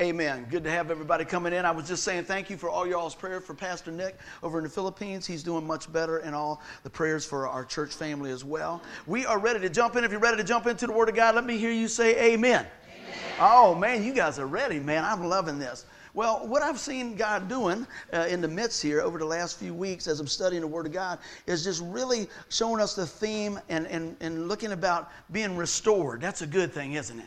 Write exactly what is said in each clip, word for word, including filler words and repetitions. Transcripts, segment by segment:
Amen. Good to have everybody coming in. I was just saying thank you for all y'all's prayer for Pastor Nick over in the Philippines. He's doing much better, and all the prayers for our church family as well. We are ready to jump in. If you're ready to jump into the Word of God, let me hear you say amen. Amen. Oh, man, you guys are ready, man. I'm loving this. Well, what I've seen God doing uh, in the midst here over the last few weeks as I'm studying the Word of God is just really showing us the theme and, and, and looking about being restored. That's a good thing, isn't it?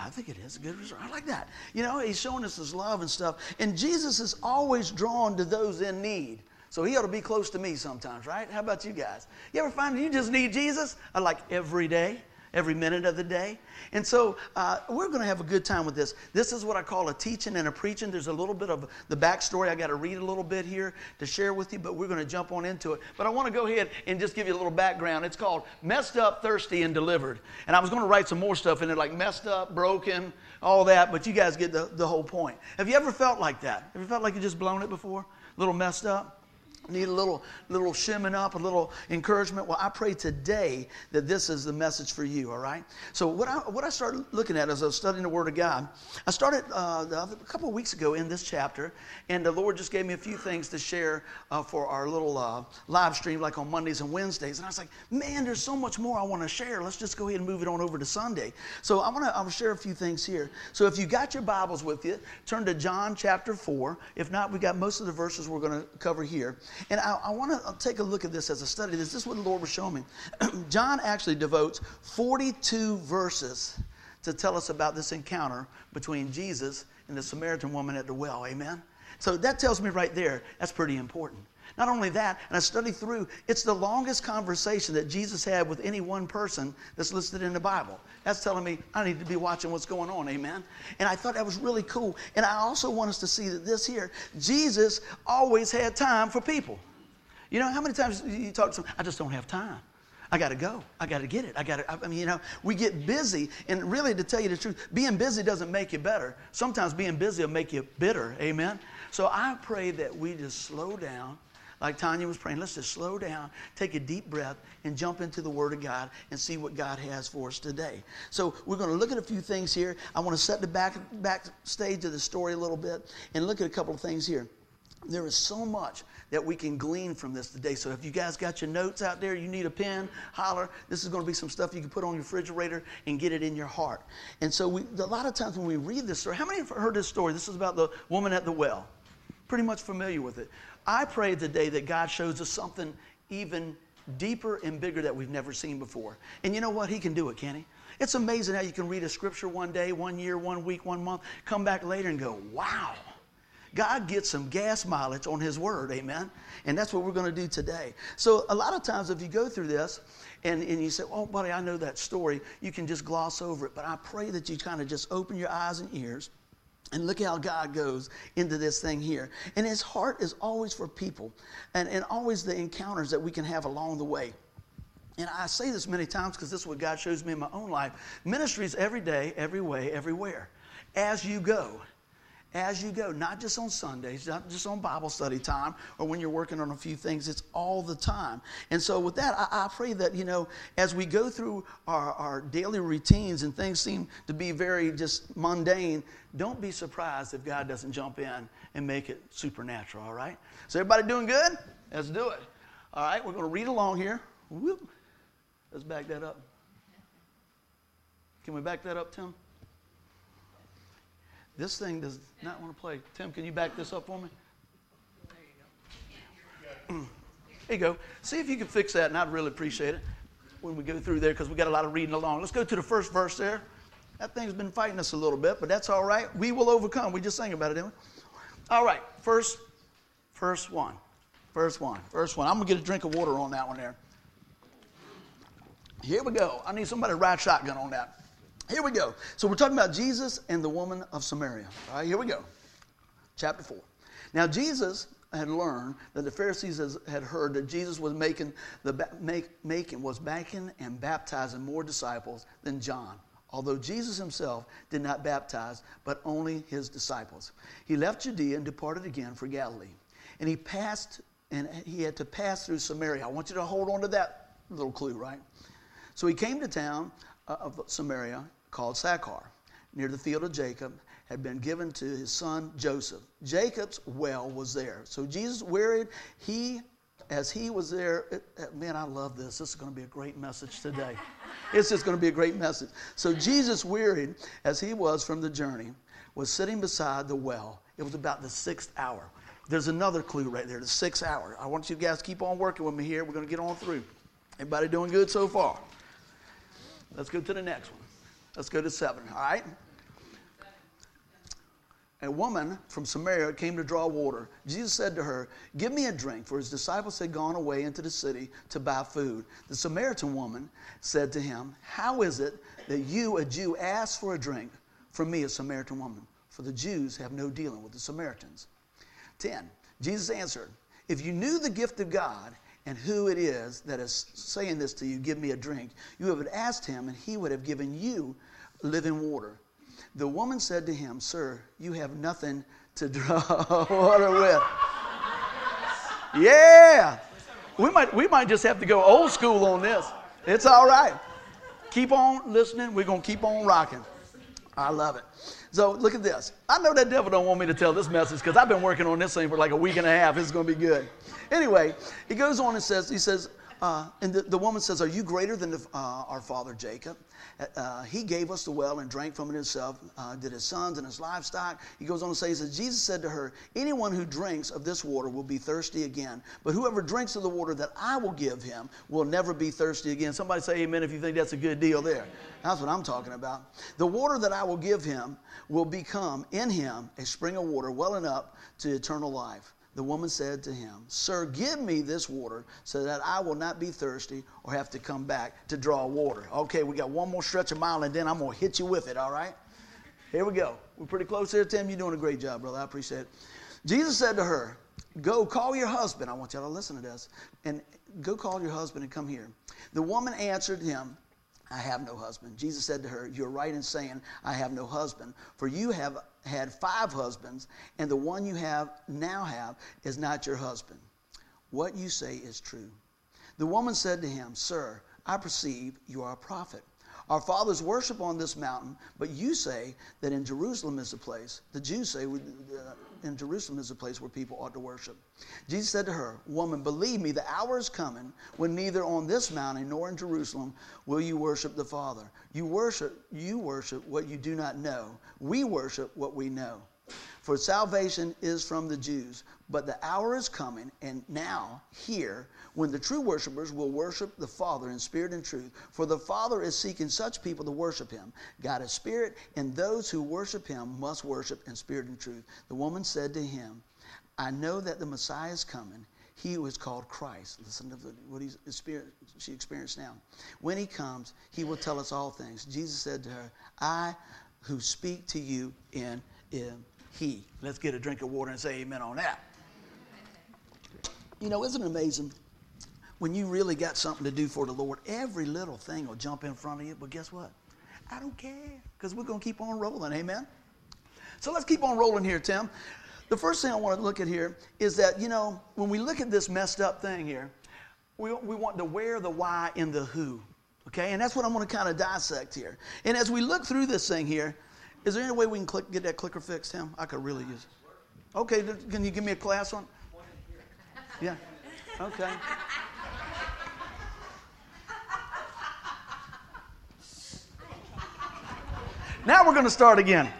I think it is a good result. I like that. You know, he's showing us his love and stuff. And Jesus is always drawn to those in need. So he ought to be close to me sometimes, right? How about you guys? You ever find you just need Jesus? I like every day, every minute of the day. And so uh, we're going to have a good time with this. This is what I call a teaching and a preaching. There's a little bit of the backstory I got to read a little bit here to share with you, but we're going to jump on into it. But I want to go ahead and just give you a little background. It's called Messed Up, Thirsty, and Delivered. And I was going to write some more stuff in it, like messed up, broken, all that, but you guys get the, the whole point. Have you ever felt like that? Have you felt like you just blown it before? A little messed up? Need a little, little shimming up, a little encouragement. Well, I pray today that this is the message for you, all right? So what I, what I started looking at as I was studying the Word of God, I started uh, a couple of weeks ago in this chapter, and the Lord just gave me a few things to share uh, for our little uh, live stream, like on Mondays and Wednesdays. And I was like, man, there's so much more I want to share. Let's just go ahead and move it on over to Sunday. So I want to I'll share a few things here. So if you got your Bibles with you, turn to John chapter four. If not, we got most of the verses we're going to cover here. And I, I want to take a look at this as a study. This is what the Lord was showing me. John actually devotes forty-two verses to tell us about this encounter between Jesus and the Samaritan woman at the well. Amen? So that tells me right there, that's pretty important. Not only that, and I studied through, it's the longest conversation that Jesus had with any one person that's listed in the Bible. That's telling me I need to be watching what's going on, amen? And I thought that was really cool. And I also want us to see that this here, Jesus always had time for people. You know, how many times you talk to someone, I just don't have time. I got to go. I got to get it. I got to, I mean, you know, we get busy. And really, to tell you the truth, being busy doesn't make you better. Sometimes being busy will make you bitter, amen? So I pray that we just slow down. Like Tanya was praying, let's just slow down, take a deep breath, and jump into the Word of God and see what God has for us today. So we're going to look at a few things here. I want to set the back backstage of the story a little bit and look at a couple of things here. There is so much that we can glean from this today. So if you guys got your notes out there, you need a pen, holler. This is going to be some stuff you can put on your refrigerator and get it in your heart. And so we, a lot of times when we read this story, how many have heard this story? This is about the woman at the well. Pretty much familiar with it. I pray today that God shows us something even deeper and bigger that we've never seen before. And you know what? He can do it, can't he? It's amazing how you can read a scripture one day, one year, one week, one month, come back later and go, wow. God gets some gas mileage on his word, amen? And that's what we're going to do today. So a lot of times if you go through this and, and you say, oh, buddy, I know that story, you can just gloss over it. But I pray that you kind of just open your eyes and ears and look how God goes into this thing here. And his heart is always for people and, and always the encounters that we can have along the way. And I say this many times because this is what God shows me in my own life. Ministry is every day, every way, everywhere. As you go. As you go. Not just on Sundays, not just on Bible study time or when you're working on a few things. It's all the time. And so with that, I, I pray that, you know, as we go through our, our daily routines and things seem to be very just mundane, don't be surprised if God doesn't jump in and make it supernatural, all right? So everybody doing good? Let's do it. All right, we're going to read along here. Whoop. Let's back that up. Can we back that up, Tim? This thing does not want to play. Tim, can you back this up for me? There you go. There you go. See if you can fix that, and I'd really appreciate it when we go through there because we got a lot of reading along. Let's go to the first verse there. That thing's been fighting us a little bit, but that's all right. We will overcome. We just sang about it, didn't we? All right. First, first one. First one. First one. I'm going to get a drink of water on that one there. Here we go. I need somebody to ride shotgun on that. Here we go. So we're talking about Jesus and the woman of Samaria. All right, here we go. Chapter four. Now Jesus had learned that the Pharisees had heard that Jesus was making the make, making was making and baptizing more disciples than John. Although Jesus himself did not baptize, but only his disciples. He left Judea and departed again for Galilee. And he passed and he had to pass through Samaria. I want you to hold on to that little clue, right? So he came to town of Samaria, called Sachar, near the field of Jacob, had been given to his son Joseph. Jacob's well was there. So Jesus wearied. He, as he was there, it, man, I love this. This is going to be a great message today. It's just going to be a great message. So Jesus wearied as he was from the journey, was sitting beside the well. It was about the sixth hour. There's another clue right there, the sixth hour. I want you guys to keep on working with me here. We're going to get on through. Everybody doing good so far? Let's go to the next one. Let's go to seven, all right? A woman from Samaria came to draw water. Jesus said to her, "Give me a drink," for his disciples had gone away into the city to buy food. The Samaritan woman said to him, "How is it that you, a Jew, ask for a drink from me, a Samaritan woman? For the Jews have no dealing with the Samaritans." ten, Jesus answered, "If you knew the gift of God and who it is that is saying this to you, 'Give me a drink,' you would have asked him, and he would have given you living water." The woman said to him, "Sir, you have nothing to draw water with." Yeah. We might, we might just have to go old school on this. It's all right. Keep on listening. We're going to keep on rocking. I love it. So look at this. I know that devil don't want me to tell this message because I've been working on this thing for like a week and a half. It's going to be good. Anyway, he goes on and says, he says, Uh, and the, the woman says, "Are you greater than the, uh, our father Jacob? Uh, he gave us the well and drank from it himself, uh, did his sons and his livestock." He goes on to say, he says, Jesus said to her, "Anyone who drinks of this water will be thirsty again. But whoever drinks of the water that I will give him will never be thirsty again." Somebody say amen if you think that's a good deal there. That's what I'm talking about. "The water that I will give him will become in him a spring of water welling up to eternal life." The woman said to him, "Sir, give me this water so that I will not be thirsty or have to come back to draw water." Okay, we got one more stretch of mile, and then I'm going to hit you with it, all right? Here we go. We're pretty close here, Tim. You're doing a great job, brother. I appreciate it. Jesus said to her, "Go call your husband." I want y'all to listen to this. "And go call your husband and come here." The woman answered him, "I have no husband." Jesus said to her, "You're right in saying, 'I have no husband,' for you have had five husbands, and the one you have now have is not your husband. What you say is true." The woman said to him, "Sir, I perceive you are a prophet. Our fathers worship on this mountain, but you say that in Jerusalem is the place." The Jews say in Jerusalem is the place where people ought to worship. Jesus said to her, "Woman, believe me, the hour is coming when neither on this mountain nor in Jerusalem will you worship the Father. You worship, you worship what you do not know. We worship what we know. For salvation is from the Jews, but the hour is coming, and now, here, when the true worshipers will worship the Father in spirit and truth. For the Father is seeking such people to worship him. God is spirit, and those who worship him must worship in spirit and truth." The woman said to him, "I know that the Messiah is coming, he who is called Christ." Listen to what he's, she experienced now. "When he comes, he will tell us all things." Jesus said to her, "I who speak to you in him. He." Let's get a drink of water and say amen on that. You know, isn't it amazing? When you really got something to do for the Lord, every little thing will jump in front of you. But guess what? I don't care, because we're going to keep on rolling. Amen? So let's keep on rolling here, Tim. The first thing I want to look at here is that, you know, when we look at this messed up thing here, we, we want the where, the why, and the who. Okay? And that's what I'm going to kind of dissect here. And as we look through this thing here, is there any way we can click, get that clicker fixed, Tim? I could really use it. Okay, can you give me a class on? Yeah. Okay. Now we're going to start again.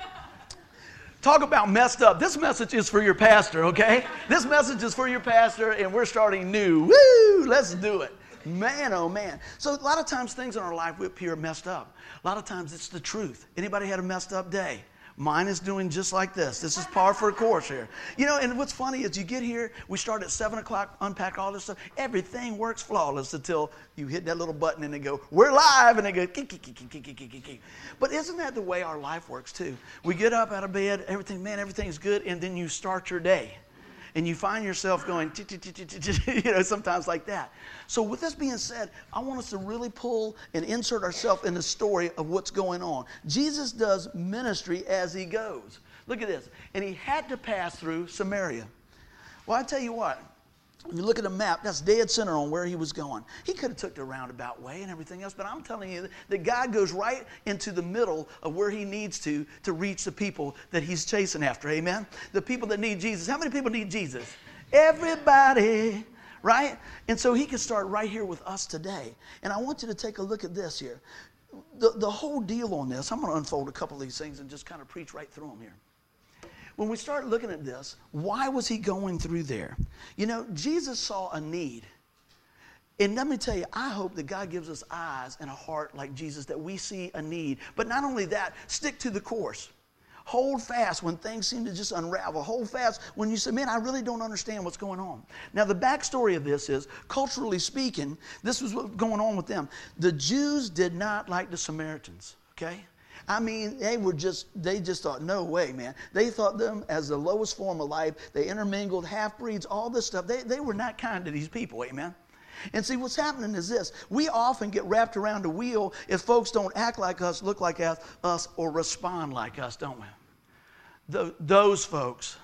Talk about messed up. This message is for your pastor, okay? This message is for your pastor, and we're starting new. Woo! Let's do it. Man, oh man. So a lot of times things in our life we appear messed up. A lot of times it's the truth. Anybody had a messed up day? Mine is doing just like this. This is par for a course here. You know, and what's funny is you get here, we start at seven o'clock, unpack all this stuff. Everything works flawless until you hit that little button and they go, "We're live," and they go, "Kick, kick, kick, kick, kick, kick, kick." But isn't that the way our life works too? We get up out of bed, everything, man, everything's good, and then you start your day. And you find yourself going, you know, sometimes like that. So with this being said, I want us to really pull and insert ourselves in the story of what's going on. Jesus does ministry as he goes. Look at this. And he had to pass through Samaria. Well, I tell you what, If you look at a map, that's dead center on where he was going. He could have took the roundabout way and everything else, but I'm telling you that God goes right into the middle of where he needs to to reach the people that he's chasing after, amen? The people that need Jesus. How many people need Jesus? Everybody, right? And so he can start right here with us today. And I want you to take a look at this here. The, the whole deal on this, I'm going to unfold a couple of these things and just kind of preach right through them here. When we start looking at this, why was he going through there? You know, Jesus saw a need. And let me tell you, I hope that God gives us eyes and a heart like Jesus, that we see a need. But not only that, stick to the course. Hold fast when things seem to just unravel. Hold fast when you say, man, I really don't understand what's going on. Now, the backstory of this is, culturally speaking, this was what's going on with them. The Jews did not like the Samaritans, okay? I mean, they were just, they just thought, no way, man. They thought them as the lowest form of life. They intermingled, half-breeds, all this stuff. They, they were not kind to these people, amen? And see, what's happening is this. We often get wrapped around the wheel if folks don't act like us, look like us, or respond like us, don't we? The, those folks.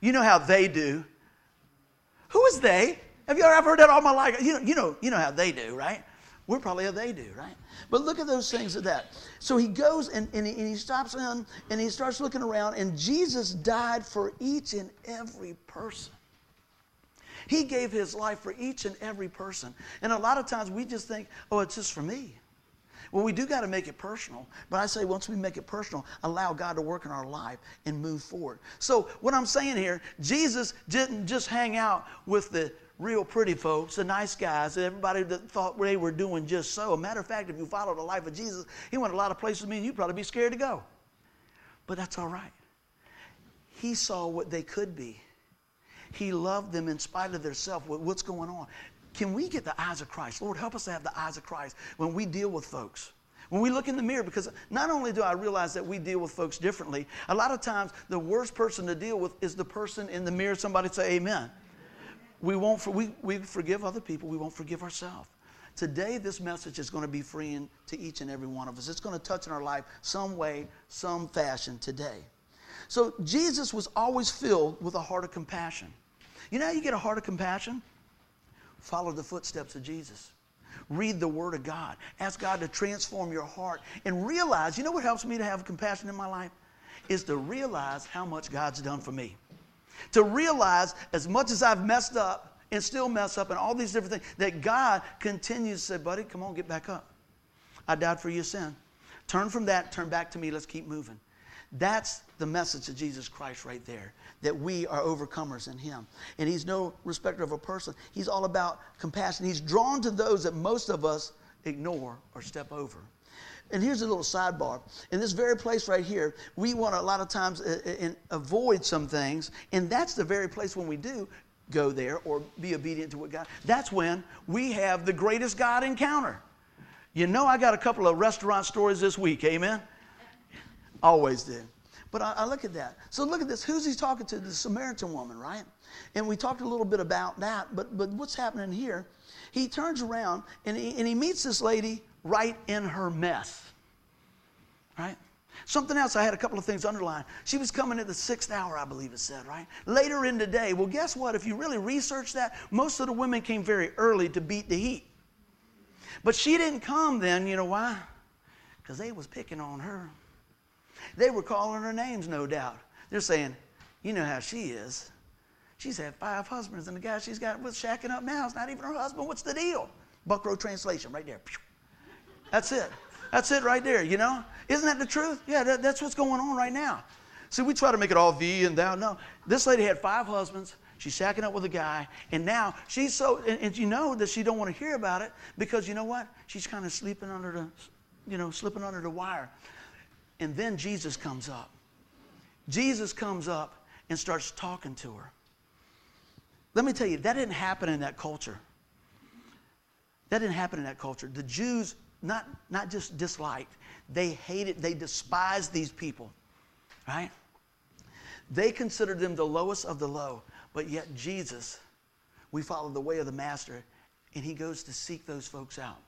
You know how they do. Who is they? Have you ever heard that all my life? You know, you know, you know how they do, right? We're probably how they do, right? But look at those things at that. So he goes and, and, he, and he stops in and he starts looking around, and Jesus died for each and every person. He gave his life for each and every person. And a lot of times we just think, oh, it's just for me. Well, we do got to make it personal. But I say once we make it personal, allow God to work in our life and move forward. So what I'm saying here, Jesus didn't just hang out with the real pretty folks, the nice guys, everybody that thought they were doing just so. A matter of fact, if you follow the life of Jesus, he went a lot of places, me and you'd probably be scared to go. But that's all right. He saw what they could be. He loved them in spite of their self, what's going on. Can we get the eyes of Christ? Lord, help us to have the eyes of Christ when we deal with folks. When we look in the mirror, because not only do I realize that we deal with folks differently, a lot of times the worst person to deal with is the person in the mirror. Somebody say amen. We won't for, we, we forgive other people. We won't forgive ourselves. Today, this message is going to be freeing to each and every one of us. It's going to touch in our life some way, some fashion today. So Jesus was always filled with a heart of compassion. You know how you get a heart of compassion? Follow the footsteps of Jesus. Read the Word of God. Ask God to transform your heart and realize, you know what helps me to have compassion in my life? Is to realize how much God's done for me. To realize as much as I've messed up and still mess up and all these different things, that God continues to say, buddy, come on, get back up. I died for your sin. Turn from that, turn back to me, let's keep moving. That's the message of Jesus Christ right there, that we are overcomers in him. And he's no respecter of a person. He's all about compassion. He's drawn to those that most of us ignore or step over. And here's a little sidebar. In this very place right here, we want to a lot of times uh, avoid some things, and that's the very place when we do go there or be obedient to what God, that's when we have the greatest God encounter. You know, I got a couple of restaurant stories this week, amen? Always do. But I, I look at that. So look at this. Who's he talking to? The Samaritan woman, right? And we talked a little bit about that, but, but what's happening here, he turns around and he, and he meets this lady right in her mess, right? Something else, I had a couple of things underlined. She was coming at the sixth hour, I believe it said, right? Later in the day. Well, guess what? If you really research that, most of the women came very early to beat the heat. But she didn't come then, you know why? Because they was picking on her. They were calling her names, no doubt. They're saying, you know how she is. She's had five husbands, and the guy she's got was shacking up now. It's not even her husband. What's the deal? Buck Row translation right there. That's it. That's it right there, you know? Isn't that the truth? Yeah, that, that's what's going on right now. See, we try to make it all thee and thou. No, this lady had five husbands. She's shacking up with a guy. And now she's so, and, and you know that she don't want to hear about it because you know what? She's kind of sleeping under the, you know, slipping under the wire. And then Jesus comes up. Jesus comes up and starts talking to her. Let me tell you, that didn't happen in that culture. That didn't happen in that culture. The Jews Not, not just disliked, they hated, they despised these people, right? They considered them the lowest of the low, but yet Jesus, we follow the way of the master, and he goes to seek those folks out.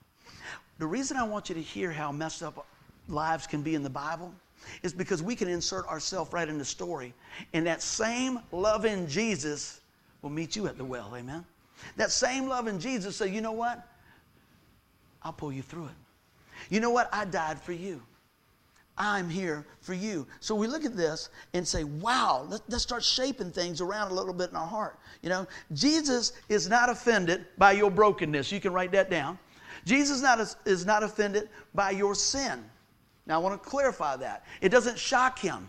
The reason I want you to hear how messed up lives can be in the Bible is because we can insert ourselves right in the story, and that same loving Jesus will meet you at the well. Amen. That same love in Jesus said, you know what? I'll pull you through it. You know what? I died for you. I'm here for you. So we look at this and say, wow, let, let's start shaping things around a little bit in our heart. You know, Jesus is not offended by your brokenness. You can write that down. Jesus not, is not offended by your sin. Now, I want to clarify that. It doesn't shock him.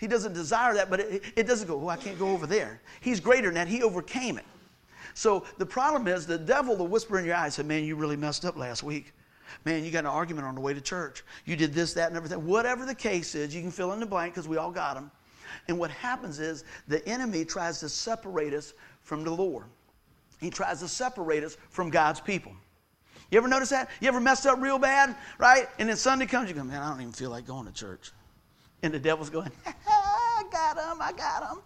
He doesn't desire that, but it, it doesn't go, oh, I can't go over there. He's greater than that. He overcame it. So the problem is the devil will whisper in your eye and say, man, you really messed up last week. Man, you got an argument on the way to church. You did this, that, and everything. Whatever the case is, you can fill in the blank because we all got them. And what happens is the enemy tries to separate us from the Lord. He tries to separate us from God's people. You ever notice that? You ever messed up real bad, right? And then Sunday comes, you go, man, I don't even feel like going to church. And the devil's going, I got him, I got him.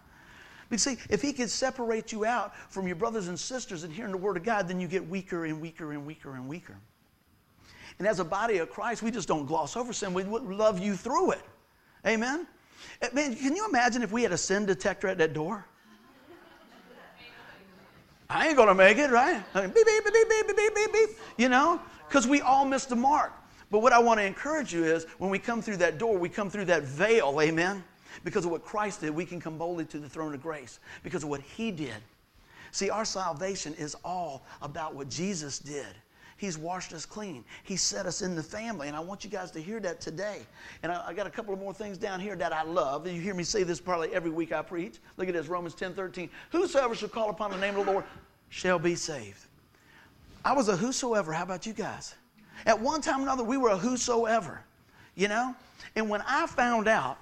But see, if he can separate you out from your brothers and sisters and hearing the Word of God, then you get weaker and weaker and weaker and weaker. And as a body of Christ, we just don't gloss over sin. We would love you through it. Amen? Man, can you imagine if we had a sin detector at that door? I ain't going to make it, right? Beep, beep, beep, beep, beep, beep, beep, beep. You know? Because we all missed the mark. But what I want to encourage you is when we come through that door, we come through that veil. Amen? Because of what Christ did, we can come boldly to the throne of grace. Because of what he did. See, our salvation is all about what Jesus did. He's washed us clean. He set us in the family. And I want you guys to hear that today. And I, I got a couple of more things down here that I love. You hear me say this probably every week I preach. Look at this, Romans ten thirteen. Whosoever shall call upon the name of the Lord shall be saved. I was a whosoever. How about you guys? At one time or another, we were a whosoever. You know? And when I found out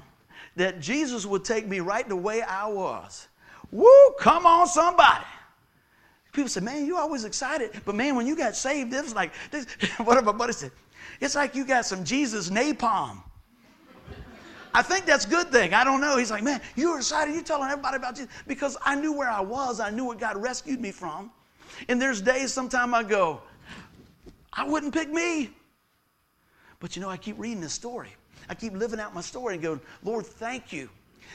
that Jesus would take me right the way I was, woo, come on, somebody. People say, man, you're always excited. But, man, when you got saved, it was like, this, one of my buddies said, it's like you got some Jesus napalm. I think that's a good thing. I don't know. He's like, man, you're excited. You're telling everybody about Jesus. Because I knew where I was. I knew what God rescued me from. And there's days sometimes I go, I wouldn't pick me. But, you know, I keep reading this story. I keep living out my story and going, Lord, thank you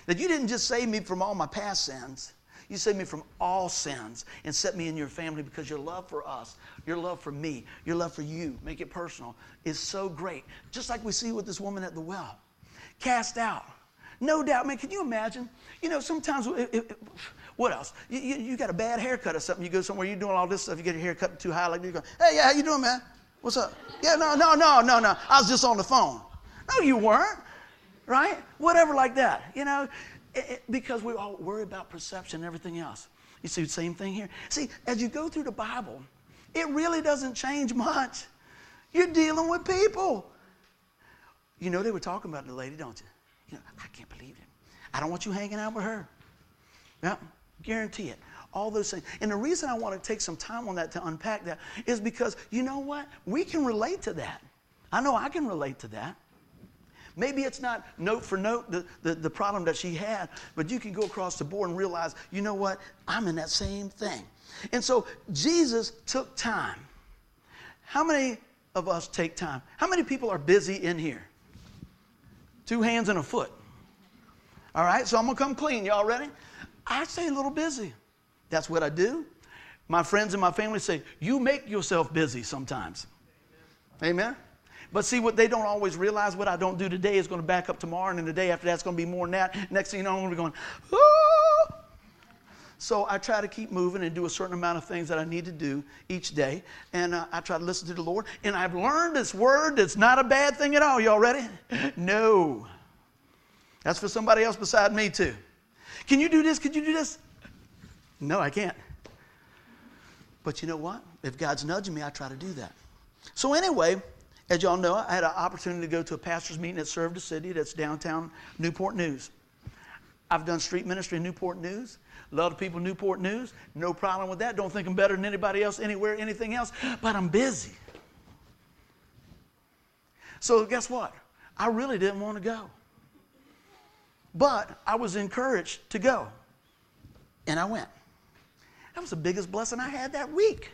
that you didn't just save me from all my past sins. You saved me from all sins and set me in your family because your love for us, your love for me, your love for you, make it personal, is so great. Just like we see with this woman at the well. Cast out. No doubt, man, can you imagine? You know, sometimes, it, it, what else? You, you, you got a bad haircut or something. You go somewhere, you're doing all this stuff. You get your haircut too high like this. You go, hey, yeah, how you doing, man? What's up? Yeah, no, no, no, no, no. I was just on the phone. No, you weren't, right? Whatever like that, you know. It, it, because we all worry about perception and everything else. You see the same thing here? See, as you go through the Bible, it really doesn't change much. You're dealing with people. You know they were talking about the lady, don't you? You know, I can't believe it. I don't want you hanging out with her. Yeah, guarantee it. All those things. And the reason I want to take some time on that to unpack that is because, you know what? We can relate to that. I know I can relate to that. Maybe it's not note for note the, the, the problem that she had, but you can go across the board and realize, you know what? I'm in that same thing. And so Jesus took time. How many of us take time? How many people are busy in here? Two hands and a foot. All right, so I'm going to come clean. Y'all ready? I say a little busy. That's what I do. My friends and my family say, you make yourself busy sometimes. Amen. Amen? But see, what they don't always realize, what I don't do today is going to back up tomorrow, and then the day after that's going to be more than that. Next thing you know, I'm going to be going, oh! So I try to keep moving and do a certain amount of things that I need to do each day, and uh, I try to listen to the Lord. And I've learned this word that's not a bad thing at all. Y'all ready? No. That's for somebody else beside me, too. Can you do this? Could you do this? No, I can't. But you know what? If God's nudging me, I try to do that. So anyway, as y'all know, I had an opportunity to go to a pastor's meeting that served the city that's downtown Newport News. I've done street ministry in Newport News. Love the people in Newport News. No problem with that. Don't think I'm better than anybody else anywhere, anything else. But I'm busy. So guess what? I really didn't want to go. But I was encouraged to go. And I went. That was the biggest blessing I had that week.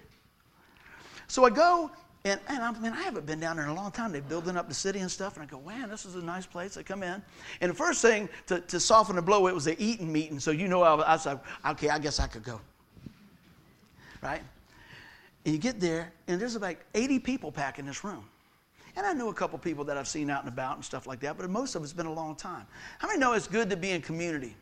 So I go. And, and I mean, I haven't been down there in a long time. They're building up the city and stuff. And I go, man, this is a nice place. I come in. And the first thing to, to soften the blow, it was the eating meeting. So, you know, I, I said, okay, I guess I could go. Right? And you get there, and there's about eighty people packed in this room. And I know a couple people that I've seen out and about and stuff like that, but most of it's been a long time. How many know it's good to be in community?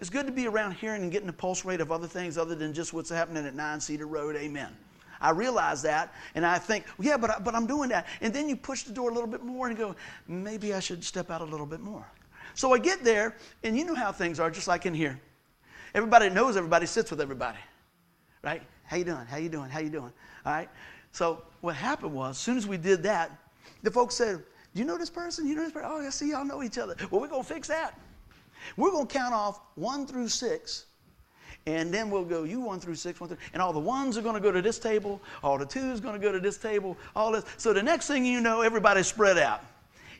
It's good to be around hearing and getting the pulse rate of other things other than just what's happening at Nine Cedar Road. Amen. I realize that, and I think, yeah, but, I, but I'm doing that. And then you push the door a little bit more and go, maybe I should step out a little bit more. So I get there, and you know how things are, just like in here. Everybody knows everybody, sits with everybody, right? How you doing? How you doing? How you doing? All right? So what happened was, as soon as we did that, the folks said, do you know this person? You know this person? Oh, I see y'all know each other. Well, we're going to fix that. We're going to count off one through six. And then we'll go, you one through six, one through, and all the ones are going to go to this table, all the twos are going to go to this table, all this. So the next thing you know, everybody's spread out.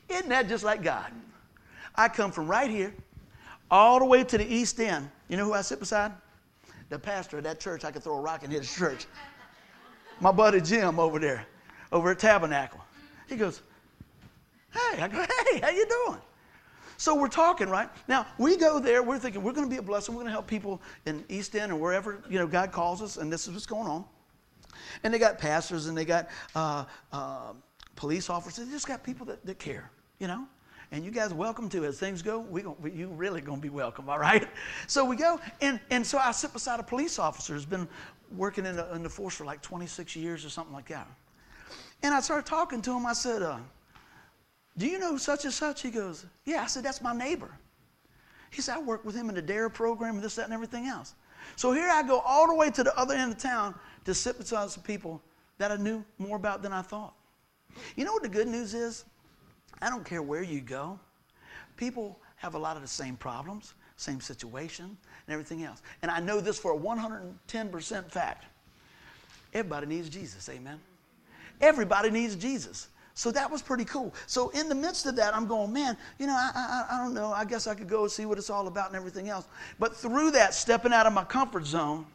Isn't that just like God? I come from right here all the way to the East End. You know who I sit beside? The pastor of that church. I could throw a rock and hit his church. My buddy Jim over there, over at Tabernacle. He goes, hey. I go, hey, how you doing? So we're talking, right? Now, we go there. We're thinking we're going to be a blessing. We're going to help people in East End or wherever, you know, God calls us, and this is what's going on. And they got pastors, and they got uh, uh, police officers. They just got people that, that care, you know. And you guys welcome, too. As things go, we gonna, you really going to be welcome, all right? So we go, and, and so I sit beside a police officer who's been working in the, in the force for like twenty-six years or something like that. And I started talking to him. I said, uh, do you know such and such? He goes, yeah. I said, that's my neighbor. He said, I work with him in the DARE program and this, that, and everything else. So here I go all the way to the other end of town to sit beside some people that I knew more about than I thought. You know what the good news is? I don't care where you go. People have a lot of the same problems, same situation, and everything else. And I know this for a one hundred ten percent fact. Everybody needs Jesus, amen? Everybody needs Jesus. So that was pretty cool. So in the midst of that, I'm going, man, you know, I, I I don't know. I guess I could go and see what it's all about and everything else. But through that, stepping out of my comfort zone,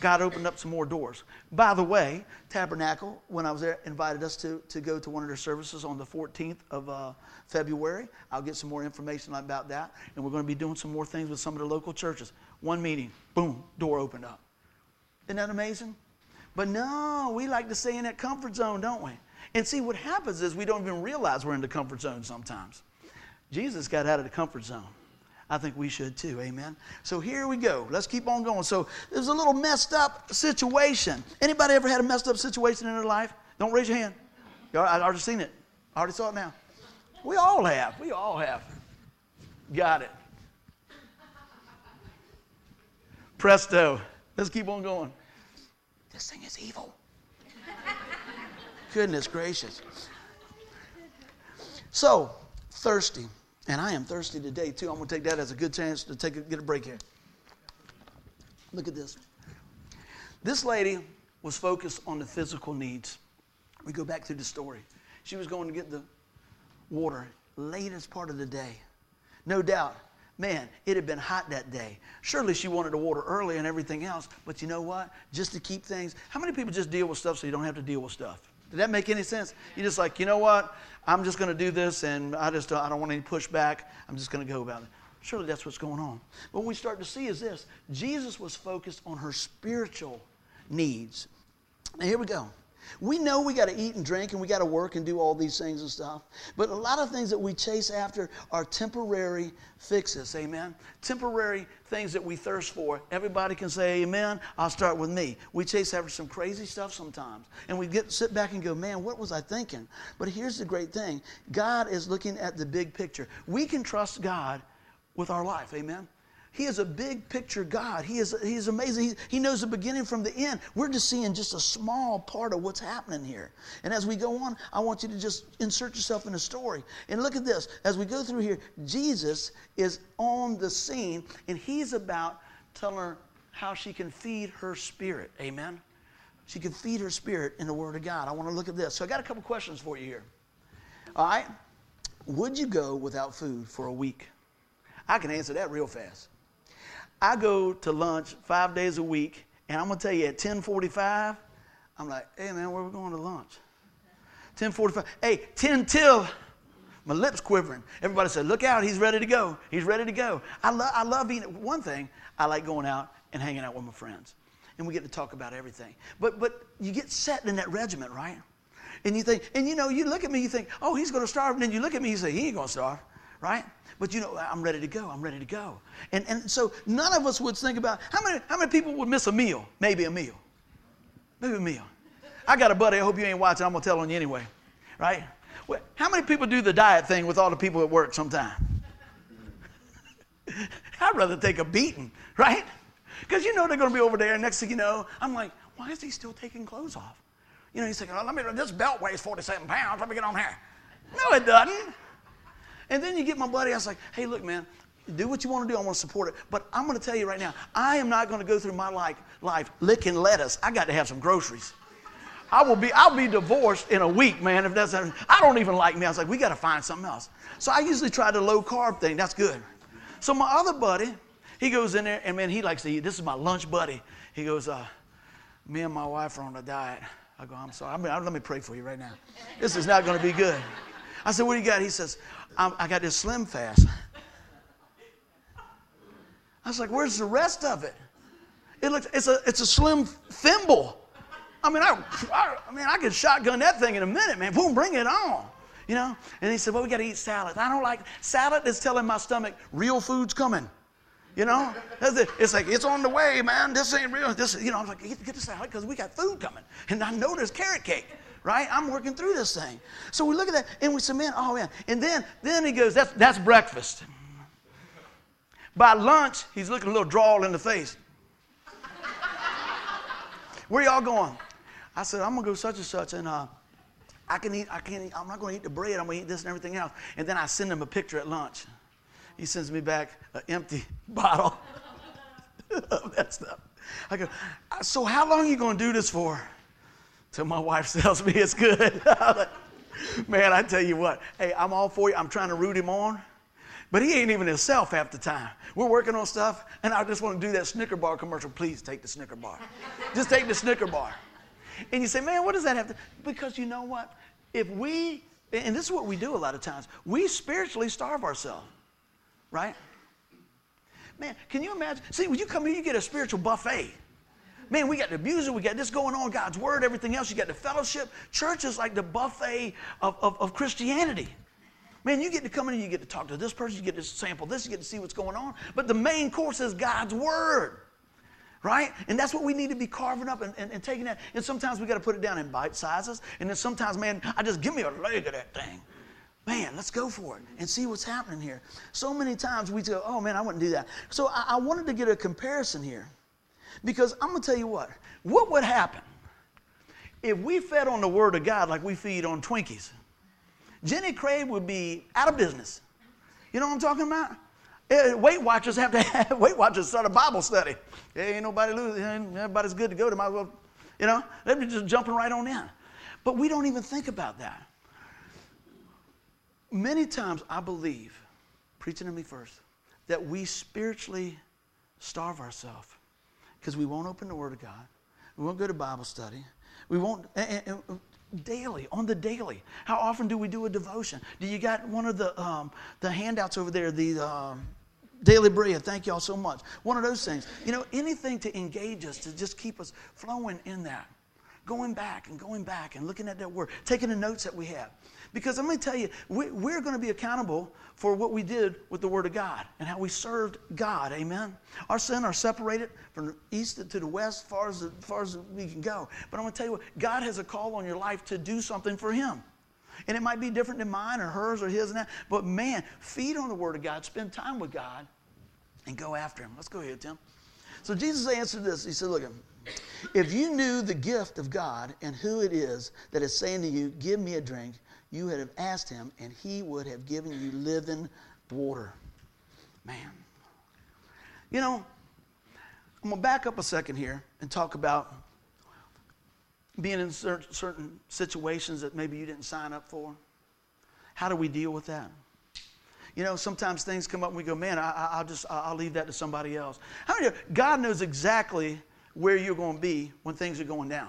God opened up some more doors. By the way, Tabernacle, when I was there, invited us to, to go to one of their services on the fourteenth of uh, February. I'll get some more information about that. And we're going to be doing some more things with some of the local churches. One meeting, boom, door opened up. Isn't that amazing? But no, we like to stay in that comfort zone, don't we? And see, what happens is we don't even realize we're in the comfort zone sometimes. Jesus got out of the comfort zone. I think we should too, amen? So here we go. Let's keep on going. So it was a little messed up situation. Anybody ever had a messed up situation in their life? Don't raise your hand. I've already seen it. I already saw it now. We all have. We all have. Got it. Presto. Let's keep on going. This thing is evil. Goodness gracious. So, thirsty. And I am thirsty today, too. I'm going to take that as a good chance to take a, get a break here. Look at this. This lady was focused on the physical needs. We go back to the story. She was going to get the water latest part of the day. No doubt. Man, it had been hot that day. Surely she wanted the water early and everything else. But you know what? Just to keep things. How many people just deal with stuff so you don't have to deal with stuff? Did that make any sense? You're just like, you know what? I'm just going to do this, and I just don't, I don't want any pushback. I'm just going to go about it. Surely that's what's going on. What we start to see is this. Jesus was focused on her spiritual needs. Now, here we go. We know we got to eat and drink, and we got to work and do all these things and stuff. But a lot of things that we chase after are temporary fixes, amen? Temporary things that we thirst for. Everybody can say amen. I'll start with me. We chase after some crazy stuff sometimes. And we get sit back and go, man, what was I thinking? But here's the great thing. God is looking at the big picture. We can trust God with our life, amen? He is a big picture God. He is, he is amazing. He, he knows the beginning from the end. We're just seeing just a small part of what's happening here. And as we go on, I want you to just insert yourself in a story. And look at this. As we go through here, Jesus is on the scene, and he's about telling her how she can feed her spirit. Amen? She can feed her spirit in the Word of God. I want to look at this. So I got a couple questions for you here. All right? Would you go without food for a week? I can answer that real fast. I go to lunch five days a week, and I'm going to tell you at ten forty-five, I'm like, hey, man, where are we going to lunch? ten forty-five. Hey, ten till. My lips quivering. Everybody said, look out, he's ready to go. He's ready to go. I, lo- I love being, one thing, I like going out and hanging out with my friends. And we get to talk about everything. But but you get set in that regiment, right? And you think, and you know, you look at me, you think, oh, he's going to starve. And then you look at me, you say, he ain't going to starve, right? But you know, I'm ready to go. I'm ready to go. And and so none of us would think about, how many how many people would miss a meal? Maybe a meal. Maybe a meal. I got a buddy, I hope you ain't watching. I'm going to tell on you anyway, right? Well, how many people do the diet thing with all the people at work sometime? I'd rather take a beating, right? Because you know they're going to be over there. Next thing you know, I'm like, why is he still taking clothes off? You know, he's thinking, oh, let me, this belt weighs forty-seven pounds. Let me get on here. No, it doesn't. And then you get my buddy. I was like, hey, look, man, do what you want to do. I want to support it. But I'm going to tell you right now, I am not going to go through my life, life licking lettuce. I got to have some groceries. I will be, I'll be divorced in a week, man. If that's, I don't even like me. I was like, we got to find something else. So I usually try the low carb thing. That's good. So my other buddy, he goes in there, and man, he likes to eat. This is my lunch buddy. He goes, uh, me and my wife are on a diet. I go, I'm sorry. I mean, let me pray for you right now. This is not going to be good. I said, what do you got? He says, I'm, I got this SlimFast. I was like, where's the rest of it? It looks, it's a, it's a slim thimble. I mean, I, I, I mean, I could shotgun that thing in a minute, man. Boom, bring it on, you know. And he said, well, we got to eat salad. I don't like salad. Is telling my stomach real food's coming. You know, it's like, it's on the way, man. This ain't real. This, you know, I was like, get, get the salad because we got food coming. And I know there's carrot cake, right? I'm working through this thing. So we look at that and we say, man, oh, man. And then, then he goes, that's, that's breakfast. By lunch, he's looking a little drawl in the face. Where y'all going? I said, I'm going to go such and such. And uh, I can eat, I can't eat. I'm not going to eat the bread. I'm going to eat this and everything else. And then I send him a picture at lunch. He sends me back an empty bottle of that stuff. I go, so how long are you going to do this for? Till my wife tells me it's good. Man, I tell you what. Hey, I'm all for you. I'm trying to root him on. But he ain't even himself half the time. We're working on stuff, and I just want to do that Snicker bar commercial. Please take the Snicker bar. Just take the Snicker bar. And you say, man, what does that have to do? Because you know what? If we, and this is what we do a lot of times, we spiritually starve ourselves. Right? Man, can you imagine? See, when you come here, you get a spiritual buffet. Man, we got the music, we got this going on, God's Word, everything else. You got the fellowship. Church is like the buffet of, of, of Christianity. Man, you get to come in and you get to talk to this person, you get to sample this, you get to see what's going on. But the main course is God's Word. Right? And that's what we need to be carving up and, and, and taking that. And sometimes we got to put it down in bite sizes. And then sometimes, man, I just give me a leg of that thing. Man, let's go for it and see what's happening here. So many times we go, oh, man, I wouldn't do that. So I, I wanted to get a comparison here because I'm going to tell you what. What would happen if we fed on the Word of God like we feed on Twinkies? Jenny Craig would be out of business. You know what I'm talking about? Uh, Weight Watchers have to have, Weight Watchers start a Bible study. Hey, ain't nobody losing. Everybody's good to go. They might as well, you know, they'd be just jumping right on in. But we don't even think about that. Many times I believe, preaching to me first, that we spiritually starve ourselves because we won't open the Word of God. We won't go to Bible study. We won't, and, and, and daily, on the daily. How often do we do a devotion? Do you got one of the um, the handouts over there, the um, Daily Bread? Thank y'all so much. One of those things. You know, anything to engage us, to just keep us flowing in that. Going back and going back and looking at that Word, taking the notes that we have. Because I'm going to tell you, we, we're going to be accountable for what we did with the Word of God and how we served God. Amen? Our sin are separated from the east to the west, far as far as we can go. But I'm going to tell you what, God has a call on your life to do something for Him. And it might be different than mine or hers or his and that. But man, feed on the Word of God, spend time with God, and go after Him. Let's go ahead, Tim. So Jesus answered this. He said, look at Him. If you knew the gift of God and who it is that is saying to you, give me a drink, you would have asked Him, and He would have given you living water. Man. You know, I'm going to back up a second here and talk about being in cer- certain situations that maybe you didn't sign up for. How do we deal with that? You know, sometimes things come up and we go, man, I, I, I'll just, I, I'll leave that to somebody else. How many, God knows exactly where you're going to be when things are going down.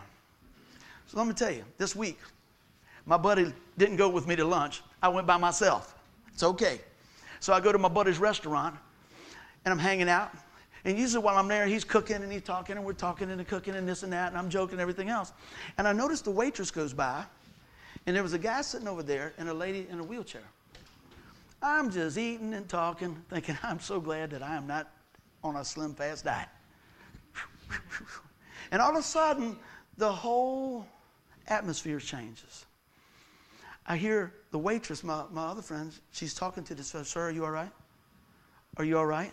So let me tell you, this week, My buddy didn't go with me to lunch. I went by myself. It's okay. So I go to my buddy's restaurant, and I'm hanging out. And usually while I'm there, he's cooking, and he's talking, and we're talking, and cooking, and this and that, and I'm joking and everything else. And I noticed the waitress goes by, and there was a guy sitting over there and a lady in a wheelchair. I'm just eating and talking, thinking, I'm so glad that I am not on a slim fast diet. And all of a sudden, the whole atmosphere changes. I hear the waitress, my, my other friend, she's talking to this fellow, sir, are you all right? Are you all right?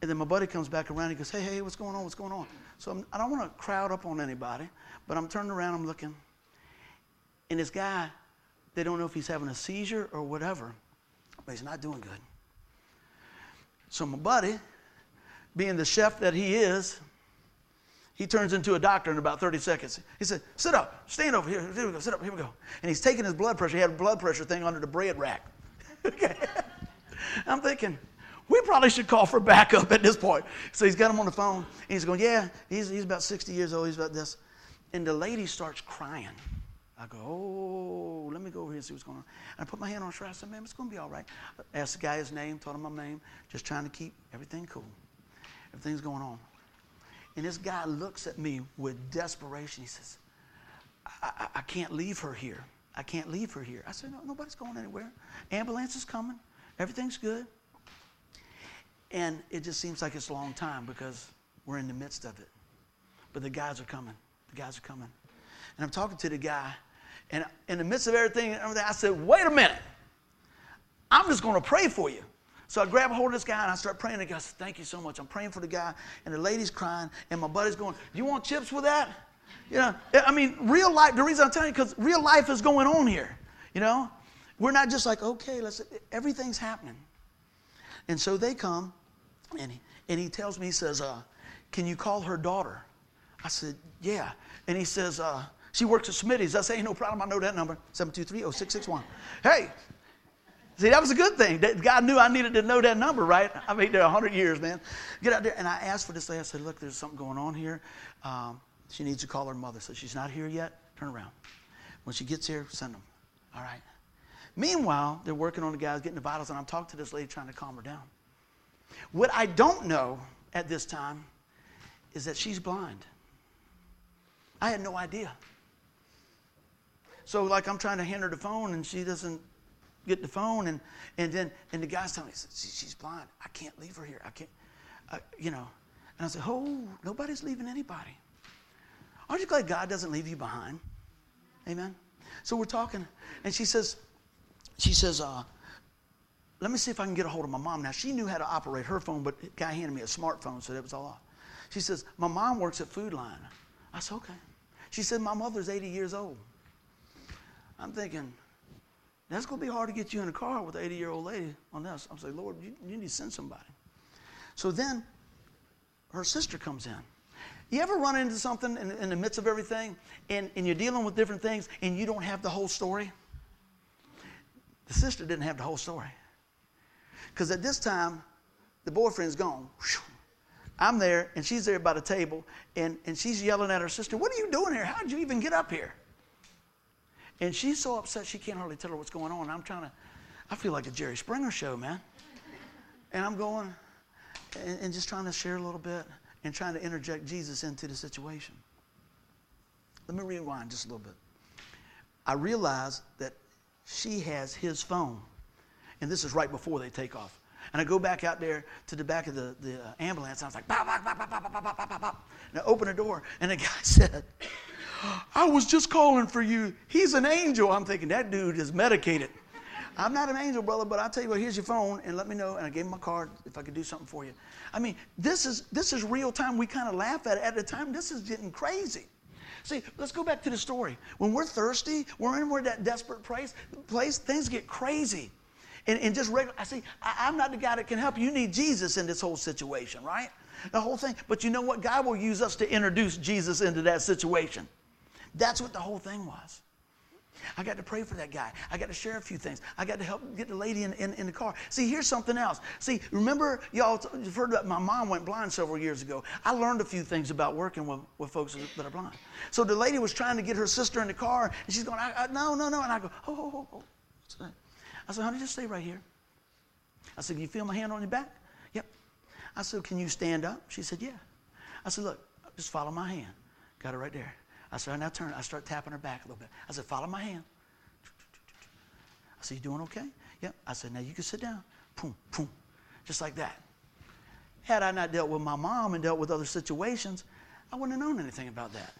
And then my buddy comes back around. He goes, hey, hey, what's going on? What's going on? So I'm, I don't want to crowd up on anybody, but I'm turning around, I'm looking. And this guy, they don't know if he's having a seizure or whatever, but he's not doing good. So my buddy, being the chef that he is, he turns into a doctor in about thirty seconds. He said, sit up, stand over here, here we go, sit up, here we go. And he's taking his blood pressure. He had a blood pressure thing under the bread rack. Okay. I'm thinking, we probably should call for backup at this point. So he's got him on the phone, and he's going, yeah, he's, he's about sixty years old, he's about this. And the lady starts crying. I go, oh, let me go over here and see what's going on. And I put my hand on her shoulder. I said, man, it's going to be all right. I asked the guy his name, told him my name, just trying to keep everything cool. Everything's going on. And this guy looks at me with desperation. He says, I, I, I can't leave her here. I can't leave her here. I said, no, nobody's going anywhere. Ambulance is coming. Everything's good. And it just seems like it's a long time because we're in the midst of it. But the guys are coming. The guys are coming. And I'm talking to the guy. And in the midst of everything, I said, wait a minute. I'm just going to pray for you. So I grab a hold of this guy, and I start praying. The guy says, thank you so much. I'm praying for the guy. And the lady's crying. And my buddy's going, do you want chips with that? You know, I mean, real life. The reason I'm telling you, because real life is going on here. You know, we're not just like, okay, let's. Everything's happening. And so they come. And he, and he tells me, he says, uh, can you call her daughter? I said, yeah. And he says, uh, she works at Smitty's. I say, hey, no problem. I know that number, seven two three, oh six six one. Hey, see, that was a good thing. That God knew I needed to know that number, right? I mean, there are one hundred years, man. Get out there. And I asked for this lady. I said, look, there's something going on here. Um, she needs to call her mother. So she's not here yet. Turn around. When she gets here, send them. All right. Meanwhile, they're working on the guys, getting the vitals, and I'm talking to this lady trying to calm her down. What I don't know at this time is that she's blind. I had no idea. So, like, I'm trying to hand her the phone, and she doesn't get the phone, and and then and the guy's telling me, she's blind. I can't leave her here. I can't, uh, you know. And I said, oh, nobody's leaving anybody. Aren't you glad God doesn't leave you behind? Amen. So we're talking, and she says, she says, uh, let me see if I can get a hold of my mom. Now, she knew how to operate her phone, but the guy handed me a smartphone, so that was all off. She says, my mom works at Food Lion. I said, okay. She said, my mother's eighty years old. I'm thinking, that's going to be hard to get you in a car with an eighty-year-old lady on this. I'm saying, Lord, you, you need to send somebody. So then her sister comes in. You ever run into something in, in the midst of everything, and, and you're dealing with different things, and you don't have the whole story? The sister didn't have the whole story. Because at this time, the boyfriend's gone. I'm there, and she's there by the table, and, and she's yelling at her sister, what are you doing here? How did you even get up here? And she's so upset she can't hardly tell her what's going on. I'm trying to, I feel like a Jerry Springer show, man. And I'm going and, and just trying to share a little bit and trying to interject Jesus into the situation. Let me rewind just a little bit. I realized that she has his phone. And this is right before they take off. And I go back out there to the back of the, the ambulance. And I was like, bop, bop, bop, bop, bop, bop, bop, bop, bop. And I open the door. And the guy said, I was just calling for you. He's an angel. I'm thinking, that dude is medicated. I'm not an angel, brother, but I'll tell you what, here's your phone, and let me know. And I gave him my card if I could do something for you. I mean, this is, this is real time. We kind of laugh at it. At the time, this is getting crazy. See, let's go back to the story. When we're thirsty, we're in we're that desperate place, place, things get crazy. And, and just regular, I see, I, I'm not the guy that can help you. You need Jesus in this whole situation, right? The whole thing. But you know what? God will use us to introduce Jesus into that situation. That's what the whole thing was. I got to pray for that guy. I got to share a few things. I got to help get the lady in, in, in the car. See, here's something else. See, remember, y'all you've heard about my mom went blind several years ago. I learned a few things about working with, with folks that are blind. So the lady was trying to get her sister in the car, and she's going, I, I, no, no, no. And I go, oh, oh, oh, oh. I said, honey, just stay right here. I said, can you feel my hand on your back? Yep. I said, can you stand up? She said, yeah. I said, look, just follow my hand. Got it right there. I said, now turn. I start tapping her back a little bit. I said, follow my hand. I said, you doing okay? Yep. I said, now you can sit down. Boom, boom. Just like that. Had I not dealt with my mom and dealt with other situations, I wouldn't have known anything about that.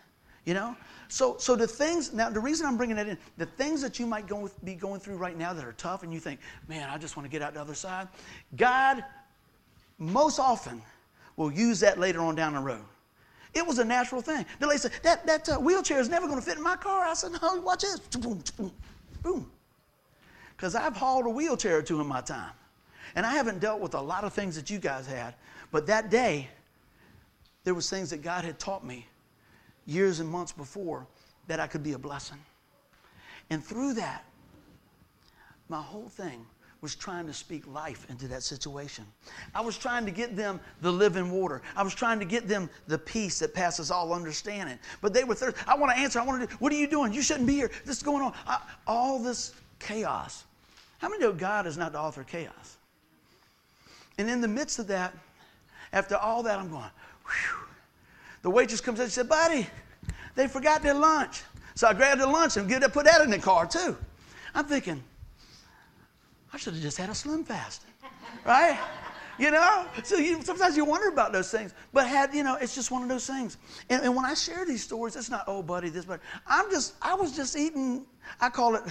You know? So so the things, now the reason I'm bringing that in, the things that you might go be going through right now that are tough and you think, man, I just want to get out the other side. God most often will use that later on down the road. It was a natural thing. The lady said, that, that uh, wheelchair is never going to fit in my car. I said, no, watch this. Boom, boom, boom. Because I've hauled a wheelchair or two in my time. And I haven't dealt with a lot of things that you guys had. But that day, there was things that God had taught me years and months before that I could be a blessing. And through that, my whole thing was trying to speak life into that situation. I was trying to get them the living water. I was trying to get them the peace that passes all understanding. But they were thirsty. I want to answer. I want to do. What are you doing? You shouldn't be here. This is going on. I, all this chaos. How many know God is not the author of chaos? And in the midst of that, after all that, I'm going, whew. The waitress comes in and said, buddy, they forgot their lunch. So I grabbed their lunch and put that in the car too. I'm thinking, I should have just had a SlimFast, right? You know? So you, sometimes you wonder about those things. But, had, you know, it's just one of those things. And, and when I share these stories, it's not, oh, buddy, this, buddy. I'm just, I was just eating, I call it,